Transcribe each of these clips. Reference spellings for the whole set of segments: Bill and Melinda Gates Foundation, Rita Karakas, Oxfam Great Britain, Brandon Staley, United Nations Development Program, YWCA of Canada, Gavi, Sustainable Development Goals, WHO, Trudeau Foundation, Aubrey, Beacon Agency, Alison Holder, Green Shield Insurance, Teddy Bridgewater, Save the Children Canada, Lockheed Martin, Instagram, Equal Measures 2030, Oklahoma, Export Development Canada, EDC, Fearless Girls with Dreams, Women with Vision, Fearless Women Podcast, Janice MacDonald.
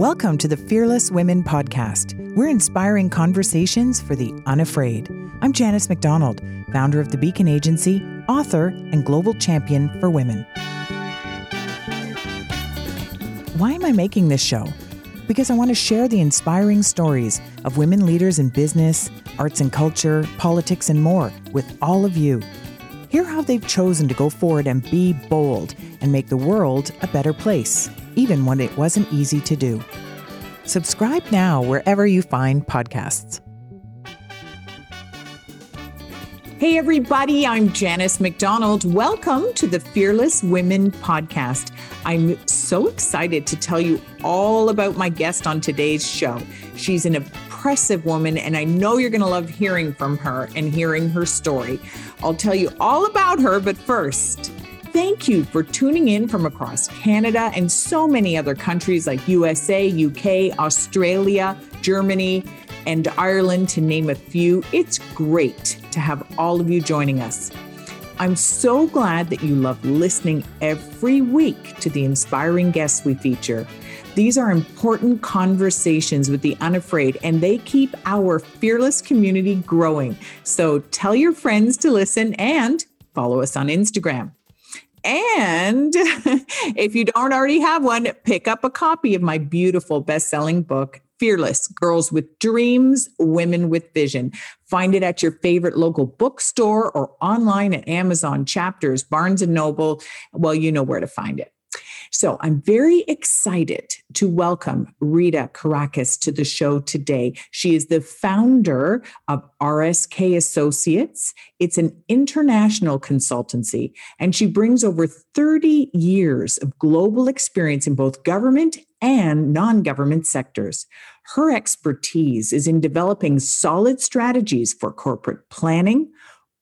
Welcome to the Fearless Women Podcast. We're inspiring conversations for the unafraid. I'm Janice MacDonald, founder of the Beacon Agency, author, and global champion for women. Why am I making this show? Because I want to share the inspiring stories of women leaders in business, arts and culture, politics, and more with all of you. Hear how they've chosen to go forward and be bold and make the world a better place, even when it wasn't easy to do. Subscribe now wherever you find podcasts. Hey everybody, I'm Janice MacDonald. Welcome to the Fearless Women Podcast. I'm so excited to tell you all about my guest on today's show. She's an impressive woman, and I know you're going to love hearing from her and hearing her story. I'll tell you all about her, but first, thank you for tuning in from across Canada and so many other countries like USA, UK, Australia, Germany, and Ireland, to name a few. It's great to have all of you joining us. I'm so glad that you love listening every week to the inspiring guests we feature. These are important conversations with the unafraid, and they keep our fearless community growing. So tell your friends to listen and follow us on Instagram. And if you don't already have one, pick up a copy of my beautiful best-selling book, Fearless Girls with Dreams, Women with Vision. Find it at your favorite local bookstore or online at Amazon, Chapters, Barnes & Noble. Well, you know where to find it. So I'm very excited to welcome Rita Karakas to the show today. She is the founder of RSK Associates. It's an international consultancy, and she brings over 30 years of global experience in both government and non-government sectors. Her expertise is in developing solid strategies for corporate planning,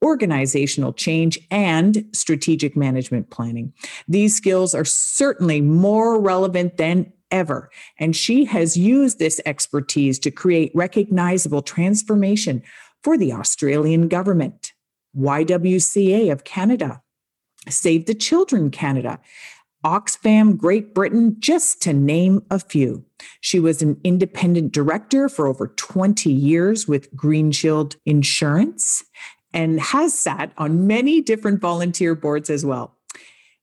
organizational change, and strategic management planning. These skills are certainly more relevant than ever, and she has used this expertise to create recognizable transformation for the Australian government, YWCA of Canada, Save the Children Canada, Oxfam Great Britain, just to name a few. She was an independent director for over 20 years with Green Shield Insurance, and has sat on many different volunteer boards as well.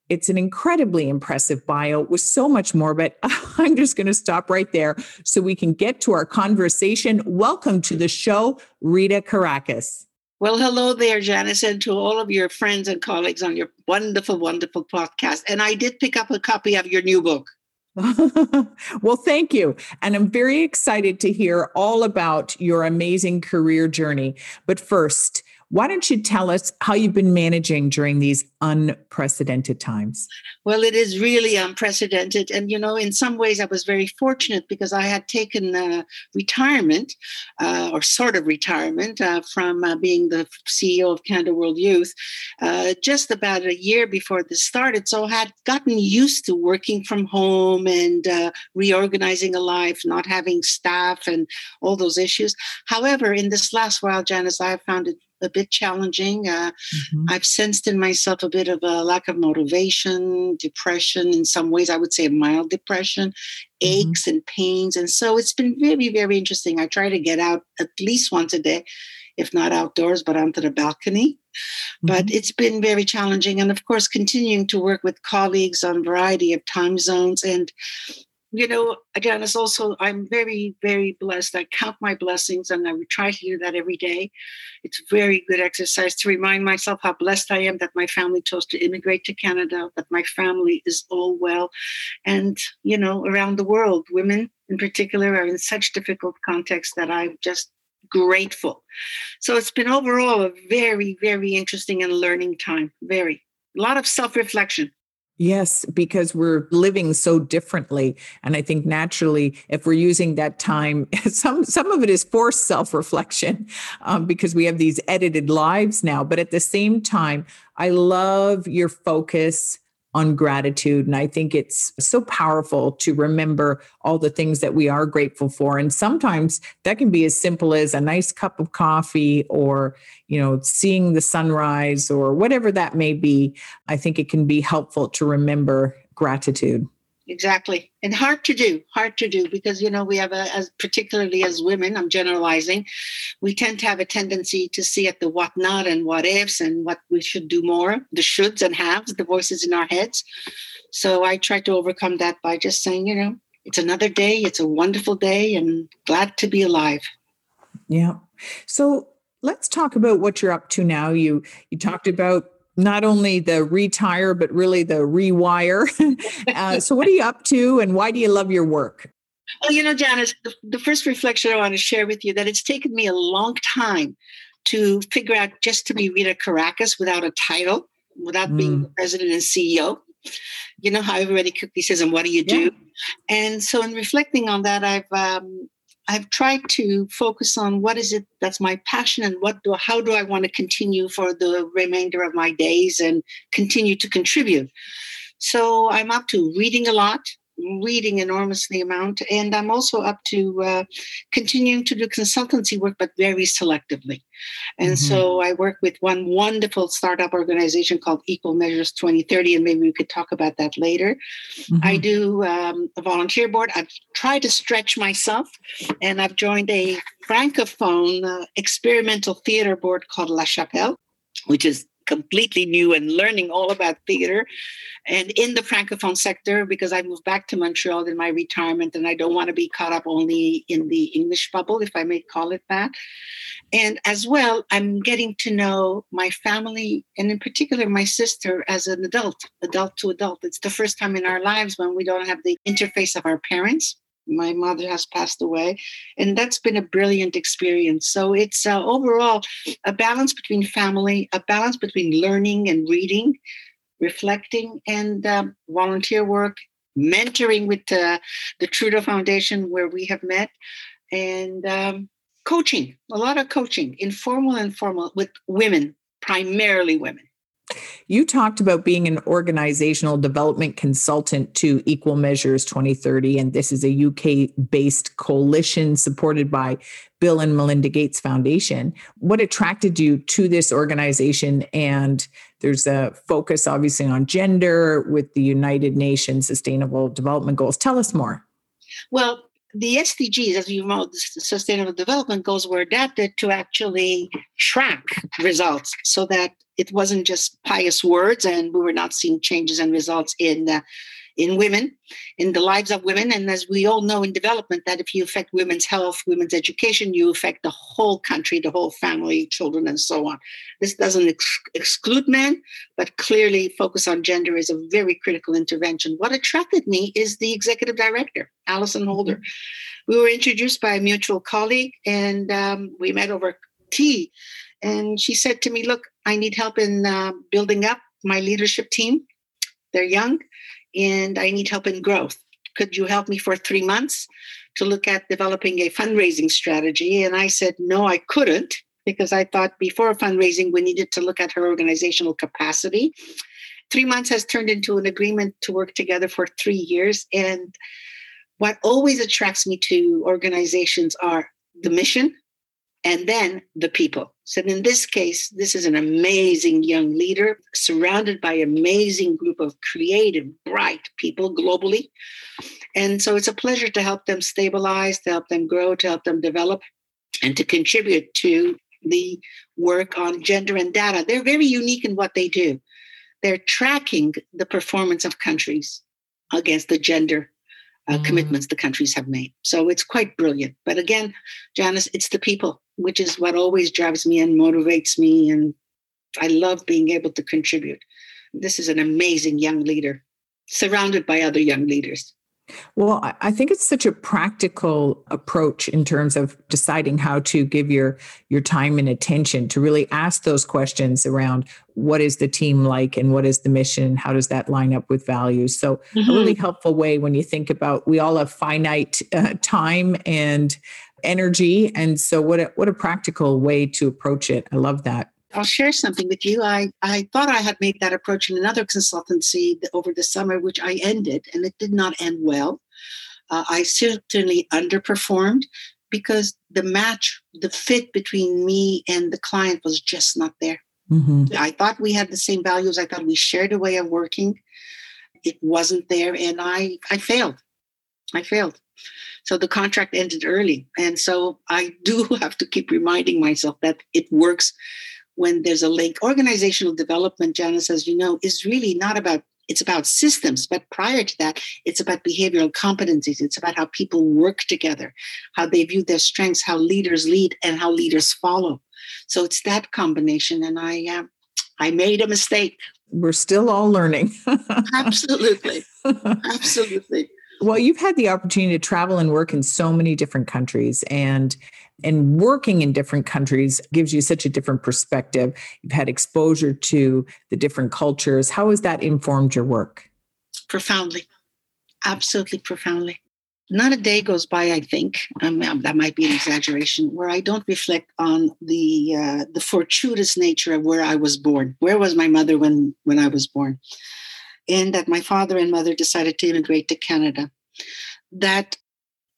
It's an incredibly impressive bio with so much more, but I'm just going to stop right there so we can get to our conversation. Welcome to the show, Rita Karakas. Well, hello there, Janice, and to all of your friends and colleagues on your wonderful, wonderful podcast. And I did pick up a copy of your new book. Well, thank you. And I'm very excited to hear all about your amazing career journey. But first, why don't you tell us how you've been managing during these unprecedented times? Well, it is really unprecedented. And, you know, in some ways I was very fortunate because I had taken retirement or sort of retirement from being the CEO of Canada World Youth just about a year before this started. So I had gotten used to working from home and reorganizing a life, not having staff and all those issues. However, in this last while, Janice, I have found it a bit challenging. I've sensed in myself a bit of a lack of motivation, depression, in some ways, I would say mild depression, aches and pains. And so it's been very, very interesting. I try to get out at least once a day, if not outdoors, but onto the balcony. But it's been very challenging. And of course, continuing to work with colleagues on a variety of time zones. And you know, again, it's also, I'm very, very blessed. I count my blessings and I would try to do that every day. It's very good exercise to remind myself how blessed I am that my family chose to immigrate to Canada, that my family is all well. And, you know, around the world, women in particular are in such difficult contexts that I'm just grateful. So it's been overall a very, very interesting and learning time. A lot of self-reflection. Yes, because we're living so differently. And I think naturally, if we're using that time, some of it is forced self-reflection because we have these edited lives now. But at the same time, I love your focus on gratitude. And I think it's so powerful to remember all the things that we are grateful for. And sometimes that can be as simple as a nice cup of coffee or, you know, seeing the sunrise or whatever that may be. I think it can be helpful to remember gratitude. Exactly. And hard to do because, you know, we have particularly as women, I'm generalizing, we tend to have a tendency to see at the what not and what ifs and what we should do more, the shoulds and haves, the voices in our heads. So I try to overcome that by just saying, you know, it's another day. It's a wonderful day and glad to be alive. Yeah. So let's talk about what you're up to now. You talked about not only the retire, but really the rewire. So what are you up to and why do you love your work? Well, you know, Janice, the first reflection I want to share with you that it's taken me a long time to figure out just to be Rita Karakas without a title, without being the president and CEO. You know how everybody quickly says, and what do you do? And so in reflecting on that, I've tried to focus on what is it that's my passion and how do I want to continue for the remainder of my days and continue to contribute. So I'm up to reading a lot, reading enormously amount, and I'm also up to continuing to do consultancy work, but very selectively. And so I work with one wonderful startup organization called Equal Measures 2030, and maybe we could talk about that later. I do a volunteer board. I've tried to stretch myself, and I've joined a Francophone experimental theater board called La Chapelle, which is completely new and learning all about theater and in the Francophone sector, because I moved back to Montreal in my retirement and I don't want to be caught up only in the English bubble, if I may call it that. And as well, I'm getting to know my family and in particular my sister as an adult to adult. It's the first time in our lives when we don't have the interface of our parents. My mother has passed away, and that's been a brilliant experience. So it's overall a balance between family, a balance between learning and reading, reflecting, and volunteer work, mentoring with the Trudeau Foundation where we have met, and coaching, a lot of coaching, informal and formal, with women, primarily women. You talked about being an organizational development consultant to Equal Measures 2030, and this is a UK-based coalition supported by Bill and Melinda Gates Foundation. What attracted you to this organization? And there's a focus, obviously, on gender with the United Nations Sustainable Development Goals. Tell us more. Well, the SDGs, as you know, the Sustainable Development Goals were adapted to actually track results so that it wasn't just pious words and we were not seeing changes and results in women, in the lives of women. And as we all know in development, that if you affect women's health, women's education, you affect the whole country, the whole family, children, and so on. This doesn't exclude men, but clearly focus on gender is a very critical intervention. What attracted me is the executive director, Alison Holder. We were introduced by a mutual colleague and we met over tea. And she said to me, look, I need help in building up my leadership team. They're young. And I need help in growth. Could you help me for 3 months to look at developing a fundraising strategy? And I said, no, I couldn't, because I thought before fundraising, we needed to look at her organizational capacity. 3 months has turned into an agreement to work together for 3 years. And what always attracts me to organizations are the mission and then the people. So in this case, this is an amazing young leader surrounded by an amazing group of creative, bright people globally. And so it's a pleasure to help them stabilize, to help them grow, to help them develop, and to contribute to the work on gender and data. They're very unique in what they do. They're tracking the performance of countries against the gender commitments the countries have made. So it's quite brilliant. But again, Janice, it's the people, which is what always drives me and motivates me. And I love being able to contribute. This is an amazing young leader surrounded by other young leaders. Well, I think it's such a practical approach in terms of deciding how to give your time and attention to really ask those questions around what is the team like and what is the mission? How does that line up with values? So a really helpful way when you think about we all have finite time and energy. And so what a practical way to approach it. I love that. I'll share something with you. I thought I had made that approach in another consultancy over the summer, which I ended, and it did not end well. I certainly underperformed because the fit between me and the client was just not there. I thought we had the same values. I thought we shared a way of working. it wasn't there, and I failed. So the contract ended early. And so I do have to keep reminding myself that it works when there's a link. Organizational development, Janice, as you know, is really not about, it's about systems. But prior to that, it's about behavioral competencies. It's about how people work together, how they view their strengths, how leaders lead, and how leaders follow. So it's that combination. And I made a mistake. We're still all learning. Absolutely. Well, you've had the opportunity to travel and work in so many different countries, and working in different countries gives you such a different perspective. You've had exposure to the different cultures. How has that informed your work? Profoundly. Absolutely profoundly. Not a day goes by, I think, that might be an exaggeration, where I don't reflect on the fortuitous nature of where I was born. Where was my mother when I was born? And that my father and mother decided to immigrate to Canada. That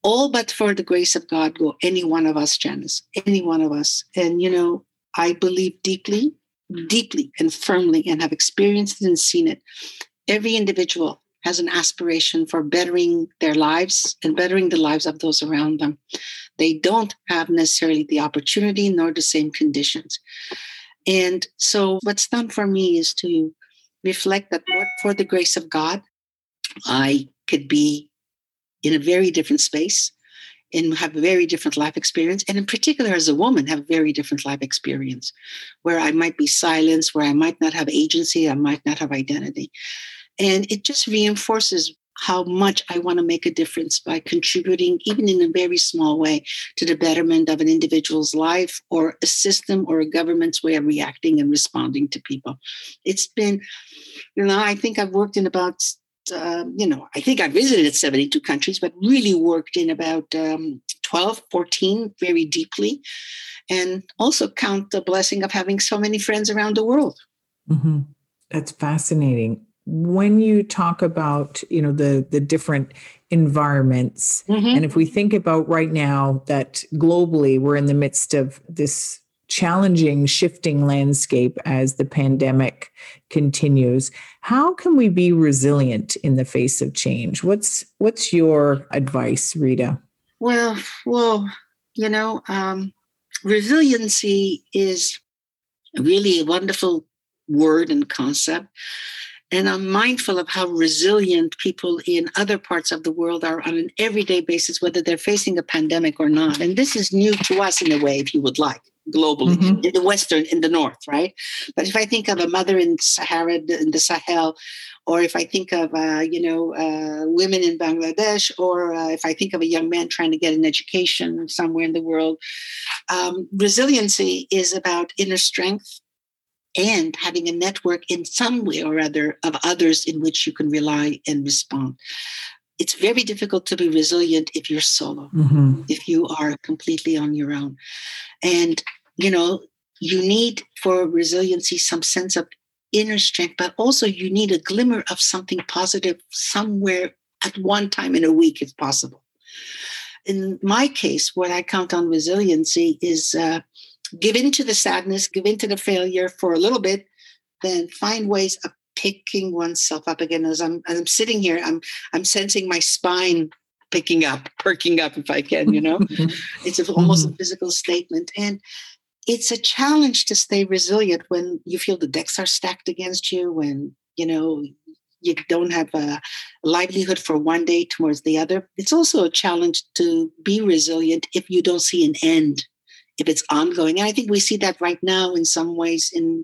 all but for the grace of God go any one of us, Janice, any one of us. And, you know, I believe deeply and firmly, and have experienced it and seen it. Every individual has an aspiration for bettering their lives and bettering the lives of those around them. They don't have necessarily the opportunity nor the same conditions. And so what's done for me is to reflect that for the grace of God, I could be in a very different space and have a very different life experience. And in particular, as a woman, have a very different life experience, where I might be silenced, where I might not have agency, I might not have identity. And it just reinforces how much I want to make a difference by contributing, even in a very small way, to the betterment of an individual's life, or a system, or a government's way of reacting and responding to people. It's been, you know, I think I've worked in about, I think I visited 72 countries, but really worked in about 12, 14 very deeply, and also count the blessing of having so many friends around the world. Mm-hmm. That's fascinating. When you talk about, you know, the different environments, mm-hmm. and if we think about right now that globally we're in the midst of this challenging, shifting landscape as the pandemic continues, how can we be resilient in the face of change? What's your advice, Rita? Well, you know, resiliency is really a wonderful word and concept. And I'm mindful of how resilient people in other parts of the world are on an everyday basis, whether they're facing a pandemic or not. And this is new to us in a way, if you would like, globally, mm-hmm. in the north, right? But if I think of a mother in the Sahel, or if I think of, women in Bangladesh, or if I think of a young man trying to get an education somewhere in the world, resiliency is about inner strength, and having a network in some way or other of others in which you can rely and respond. It's very difficult to be resilient if you're solo, mm-hmm. if you are completely on your own. And, you know, you need for resiliency some sense of inner strength, but also you need a glimmer of something positive somewhere at one time in a week, if possible. In my case, what I count on resiliency is... give in to the sadness, give in to the failure for a little bit, then find ways of picking oneself up again. As I'm sitting here, I'm sensing my spine picking up, perking up if I can, you know. It's almost a physical statement. And it's a challenge to stay resilient when you feel the decks are stacked against you, when, you know, you don't have a livelihood for one day towards the other. It's also a challenge to be resilient if you don't see an end, if it's ongoing. And I think we see that right now in some ways in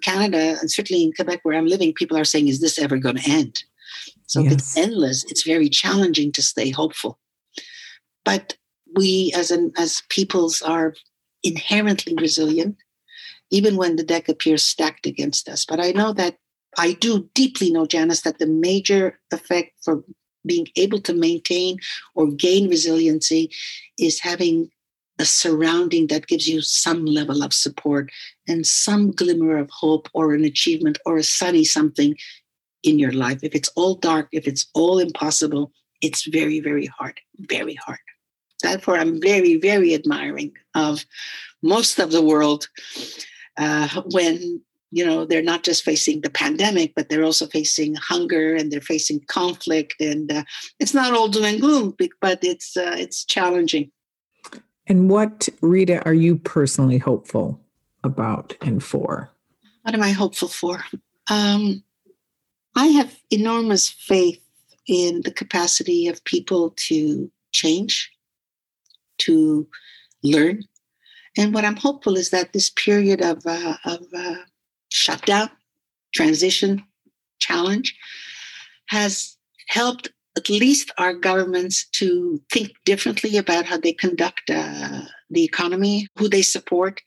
Canada, and certainly in Quebec where I'm living, people are saying, is this ever going to end? So yes. If it's endless, it's very challenging to stay hopeful. But we as peoples are inherently resilient, even when the deck appears stacked against us. But I know that, I do deeply know, Janice, that the major effect for being able to maintain or gain resiliency is having a surrounding that gives you some level of support and some glimmer of hope or an achievement or a sunny something in your life. If it's all dark, if it's all impossible, it's very, very hard, very hard. Therefore, I'm very, very admiring of most of the world when you know, they're not just facing the pandemic, but they're also facing hunger and they're facing conflict. And it's not all doom and gloom, but it's challenging. And what, Rita, are you personally hopeful about and for? What am I hopeful for? I have enormous faith in the capacity of people to change, to learn. And what I'm hopeful is that this period of shutdown, transition, challenge has helped at least our governments to think differently about how they conduct the economy, who they support.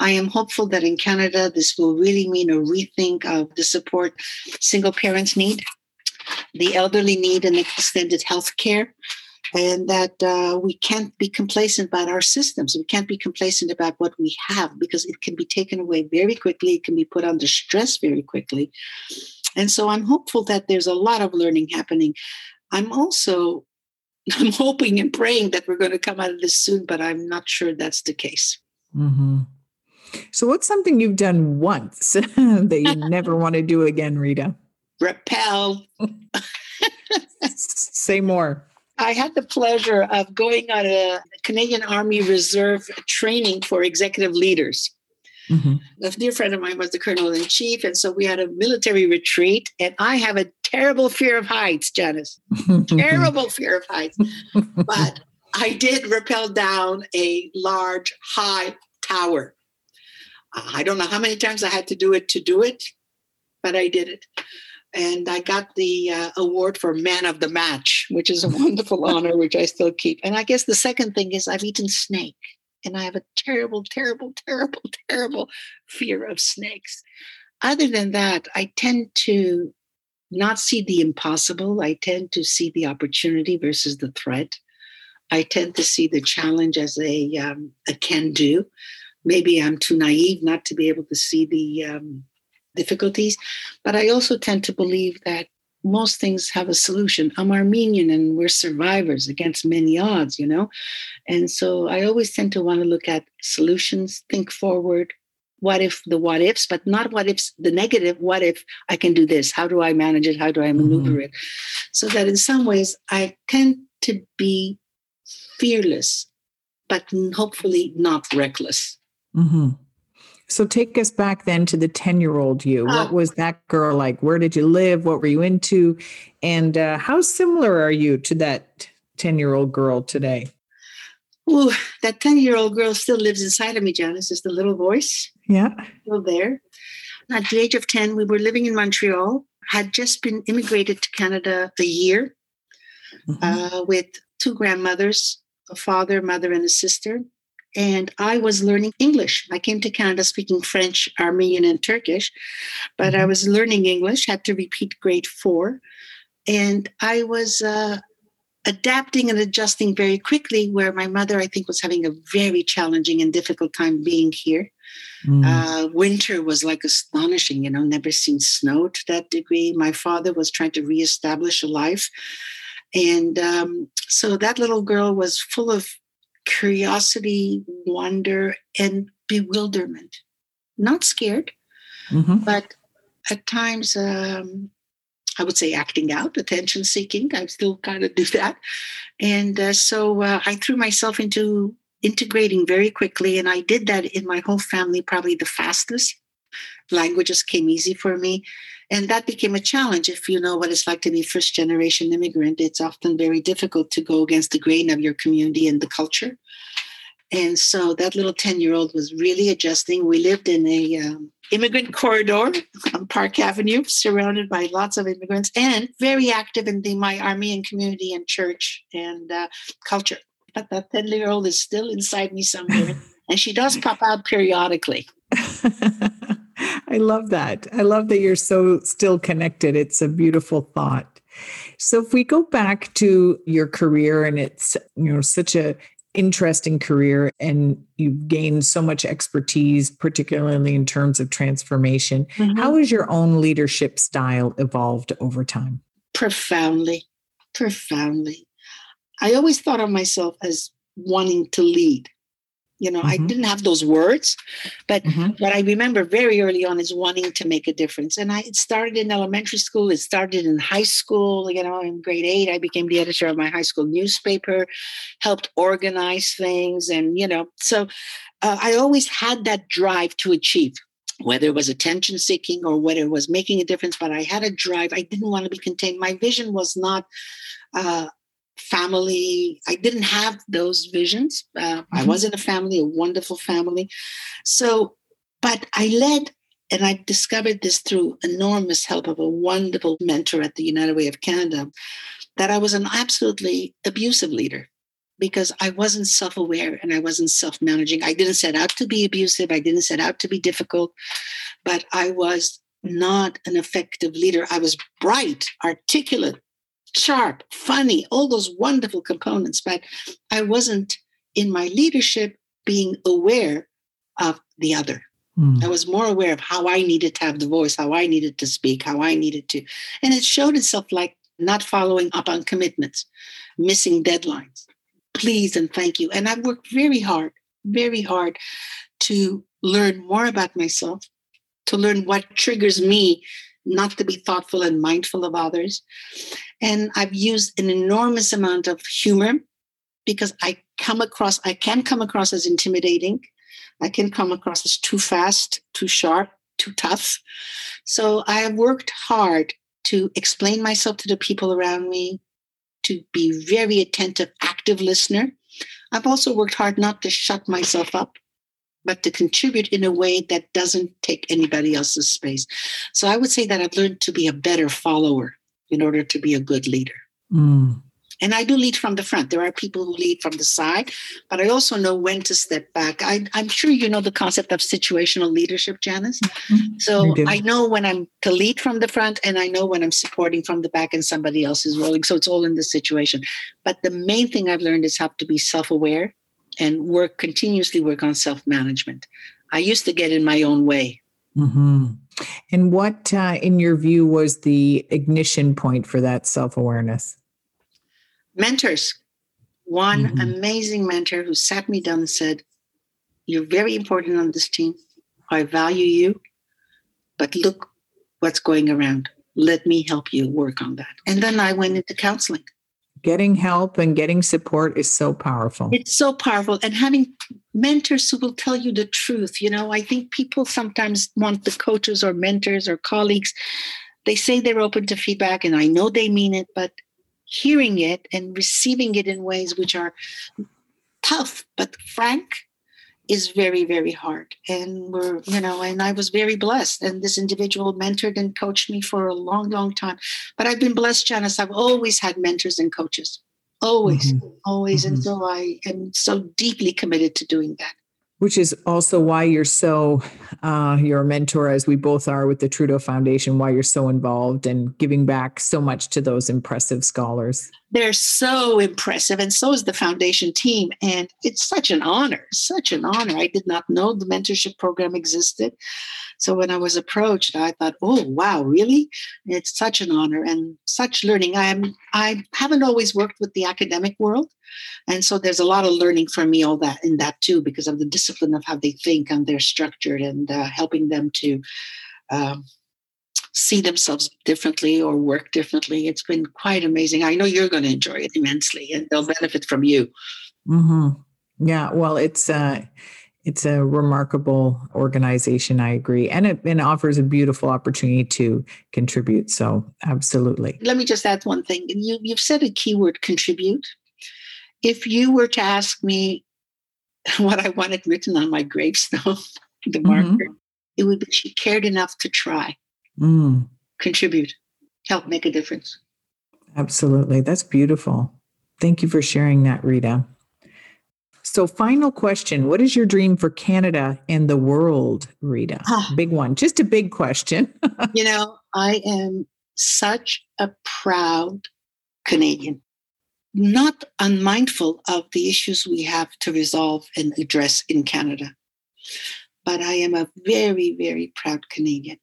I am hopeful that in Canada, this will really mean a rethink of the support single parents need, the elderly need, and extended health care, and that we can't be complacent about our systems. We can't be complacent about what we have, because it can be taken away very quickly. It can be put under stress very quickly. And so I'm hopeful that there's a lot of learning happening. I'm hoping and praying that we're going to come out of this soon, but I'm not sure that's the case. Mm-hmm. So what's something you've done once that you never want to do again, Rita? Rappel. Say more. I had the pleasure of going on a Canadian Army Reserve training for executive leaders. Mm-hmm. A dear friend of mine was the colonel in chief. And so we had a military retreat, and I have a terrible fear of heights, Janice, terrible fear of heights. But I did rappel down a large, high tower. I don't know how many times I had to do it, but I did it. And I got the award for Man of the Match, which is a wonderful honor, which I still keep. And I guess the second thing is I've eaten snake. And I have a terrible, terrible, terrible, terrible fear of snakes. Other than that, I tend to not see the impossible. I tend to see the opportunity versus the threat. I tend to see the challenge as a can-do. Maybe I'm too naive not to be able to see the difficulties. But I also tend to believe that most things have a solution. I'm Armenian, and we're survivors against many odds, you know. And so I always tend to want to look at solutions, think forward, what ifs, but not what ifs, the negative, what if I can do this? How do I manage it? How do I maneuver it? So that in some ways I tend to be fearless, but hopefully not reckless. Mm-hmm. So take us back then to the 10-year-old you. What was that girl like? Where did you live? What were you into? And how similar are you to that 10-year-old girl today? Oh, that 10-year-old girl still lives inside of me, Janice. It's the little voice. Yeah. Still there. At the age of 10, we were living in Montreal, had just been immigrated to Canada a year with two grandmothers, a father, mother, and a sister. And I was learning English. I came to Canada speaking French, Armenian, and Turkish, but I was learning English, had to repeat grade 4. And I was adapting and adjusting very quickly, where my mother, I think, was having a very challenging and difficult time being here. Winter was like astonishing, you know, never seen snow to that degree. My father was trying to reestablish a life. And so that little girl was full of curiosity, wonder, and bewilderment. Not scared, but at times, I would say acting out, attention seeking. I still kind of do that. And so I threw myself into integrating very quickly. And I did that in my whole family, probably the fastest. Languages came easy for me. And that became a challenge. If you know what it's like to be first generation immigrant, it's often very difficult to go against the grain of your community and the culture. And so that little 10-year-old was really adjusting. We lived in a immigrant corridor on Park Avenue, surrounded by lots of immigrants, and very active in my Armenian community and church and culture. But that 10-year-old is still inside me somewhere, and she does pop out periodically. I love that. I love that you're so still connected. It's a beautiful thought. So if we go back to your career, and it's, you know, such a interesting career, and you've gained so much expertise, particularly in terms of transformation, how has your own leadership style evolved over time? Profoundly. I always thought of myself as wanting to lead. You know, I didn't have those words, but what I remember very early on is wanting to make a difference. And it started in elementary school. It started in high school. You know, in grade 8, I became the editor of my high school newspaper, helped organize things. And, you know, so I always had that drive to achieve, whether it was attention seeking or whether it was making a difference. But I had a drive. I didn't want to be contained. My vision was not family. I didn't have those visions. I was in a family, a wonderful family. So, but I led, and I discovered this through enormous help of a wonderful mentor at the United Way of Canada, that I was an absolutely abusive leader because I wasn't self-aware and I wasn't self-managing. I didn't set out to be abusive. I didn't set out to be difficult, but I was not an effective leader. I was bright, articulate, sharp, funny, all those wonderful components, but I wasn't in my leadership being aware of the other. I was more aware of how I needed to have the voice, how I needed to speak, how I needed to. And it showed itself like not following up on commitments, missing deadlines, please and thank you. And I worked very hard to learn more about myself, to learn what triggers me not to be thoughtful and mindful of others. And I've used an enormous amount of humor because I can come across as intimidating. I can come across as too fast, too sharp, too tough. So I have worked hard to explain myself to the people around me, to be very attentive, active listener. I've also worked hard not to shut myself up, but to contribute in a way that doesn't take anybody else's space. So I would say that I've learned to be a better follower in order to be a good leader. And I do lead from the front. There are people who lead from the side, but I also know when to step back. I'm sure you know the concept of situational leadership, Janice. So I know when I'm to lead from the front and I know when I'm supporting from the back and somebody else is rolling. So it's all in the situation. But the main thing I've learned is how to be self-aware and continuously work on self-management. I used to get in my own way. And what, in your view, was the ignition point for that self-awareness? Mentors. One amazing mentor who sat me down and said, "You're very important on this team. I value you, but look what's going around. Let me help you work on that." And then I went into counseling. Getting help and getting support is so powerful. It's so powerful. And having mentors who will tell you the truth. You know, I think people sometimes want the coaches or mentors or colleagues. They say they're open to feedback, and I know they mean it, but hearing it and receiving it in ways which are tough but frank is very, very hard. And I was very blessed. And this individual mentored and coached me for a long, long time. But I've been blessed, Janice. I've always had mentors and coaches. Always, always. And so I am so deeply committed to doing that. Which is also why you're so, you're a mentor, as we both are with the Trudeau Foundation, why you're so involved and giving back so much to those impressive scholars. They're so impressive, and so is the foundation team. And it's such an honor, such an honor. I did not know the mentorship program existed. So when I was approached, I thought, oh, wow, really? It's such an honor and such learning. I haven't always worked with the academic world. And so there's a lot of learning for me in that too, because of the discipline of how they think and they're structured, and helping them to see themselves differently or work differently. It's been quite amazing. I know you're going to enjoy it immensely, and they'll benefit from you. Yeah, well, it's a remarkable organization, I agree. And it offers a beautiful opportunity to contribute. So absolutely. Let me just add one thing. You've said a key word, contribute. If you were to ask me what I wanted written on my gravestone, the marker, it would be, she cared enough to try, contribute, help make a difference. Absolutely. That's beautiful. Thank you for sharing that, Rita. So final question, what is your dream for Canada and the world, Rita? Big one, just a big question. You know, I am such a proud Canadian. Not unmindful of the issues we have to resolve and address in Canada. But I am a very, very proud Canadian.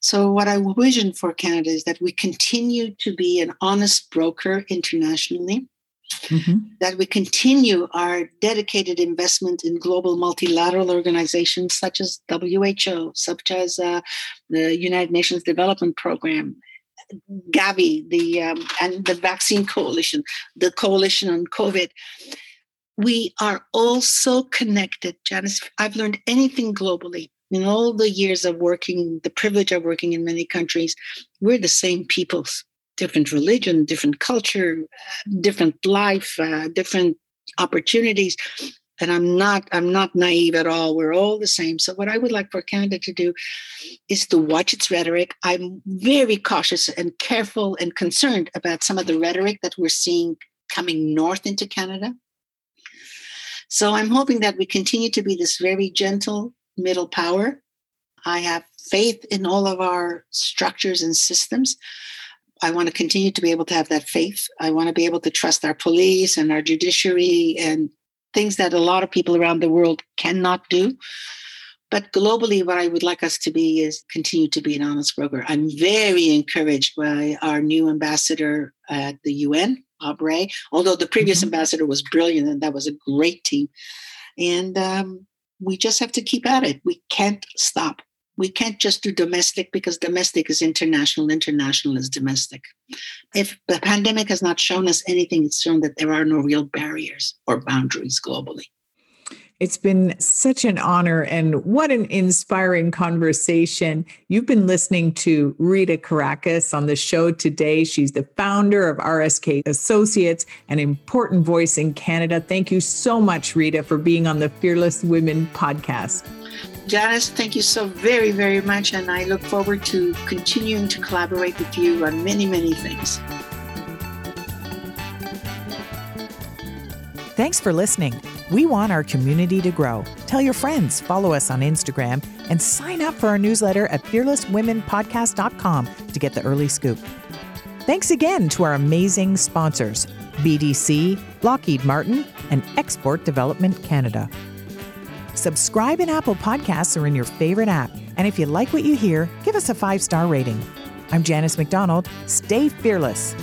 So what I vision for Canada is that we continue to be an honest broker internationally, mm-hmm. that we continue our dedicated investment in global multilateral organizations such as WHO, such as the United Nations Development Program, Gavi, and the Vaccine Coalition, the Coalition on COVID. We are also connected, Janice. I've learned anything globally in all the years of working, the privilege of working in many countries. We're the same peoples, different religion, different culture, different life, different opportunities. And I'm not naive at all. We're all the same. So what I would like for Canada to do is to watch its rhetoric. I'm very cautious and careful and concerned about some of the rhetoric that we're seeing coming north into Canada. So I'm hoping that we continue to be this very gentle middle power. I have faith in all of our structures and systems. I want to continue to be able to have that faith. I want to be able to trust our police and our judiciary and things that a lot of people around the world cannot do. But globally, what I would like us to be is continue to be an honest broker. I'm very encouraged by our new ambassador at the UN, Aubrey, although the previous mm-hmm. ambassador was brilliant and that was a great team. And we just have to keep at it. We can't stop. We can't just do domestic because domestic is international. International is domestic. If the pandemic has not shown us anything, it's shown that there are no real barriers or boundaries globally. It's been such an honor and what an inspiring conversation. You've been listening to Rita Karakas on the show today. She's the founder of RSK Associates, an important voice in Canada. Thank you so much, Rita, for being on the Fearless Women podcast. Janice, thank you so very, very much. And I look forward to continuing to collaborate with you on many, many things. Thanks for listening. We want our community to grow. Tell your friends, follow us on Instagram, and sign up for our newsletter at fearlesswomenpodcast.com to get the early scoop. Thanks again to our amazing sponsors, BDC, Lockheed Martin, and Export Development Canada. Subscribe in Apple Podcasts or in your favorite app. And if you like what you hear, give us a 5-star rating. I'm Janice McDonald. Stay fearless.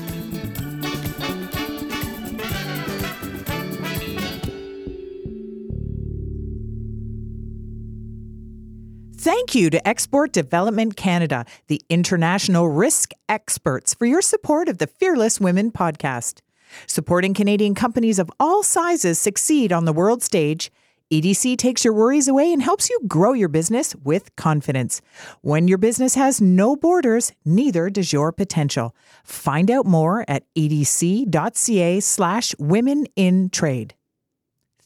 Thank you to Export Development Canada, the international risk experts, for your support of the Fearless Women podcast. Supporting Canadian companies of all sizes succeed on the world stage, EDC takes your worries away and helps you grow your business with confidence. When your business has no borders, neither does your potential. Find out more at edc.ca/womenintrade.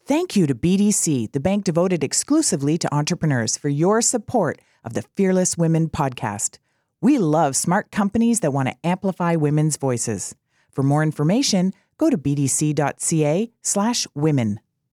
Thank you to BDC, the bank devoted exclusively to entrepreneurs, for your support of the Fearless Women podcast. We love smart companies that want to amplify women's voices. For more information, go to bdc.ca/women.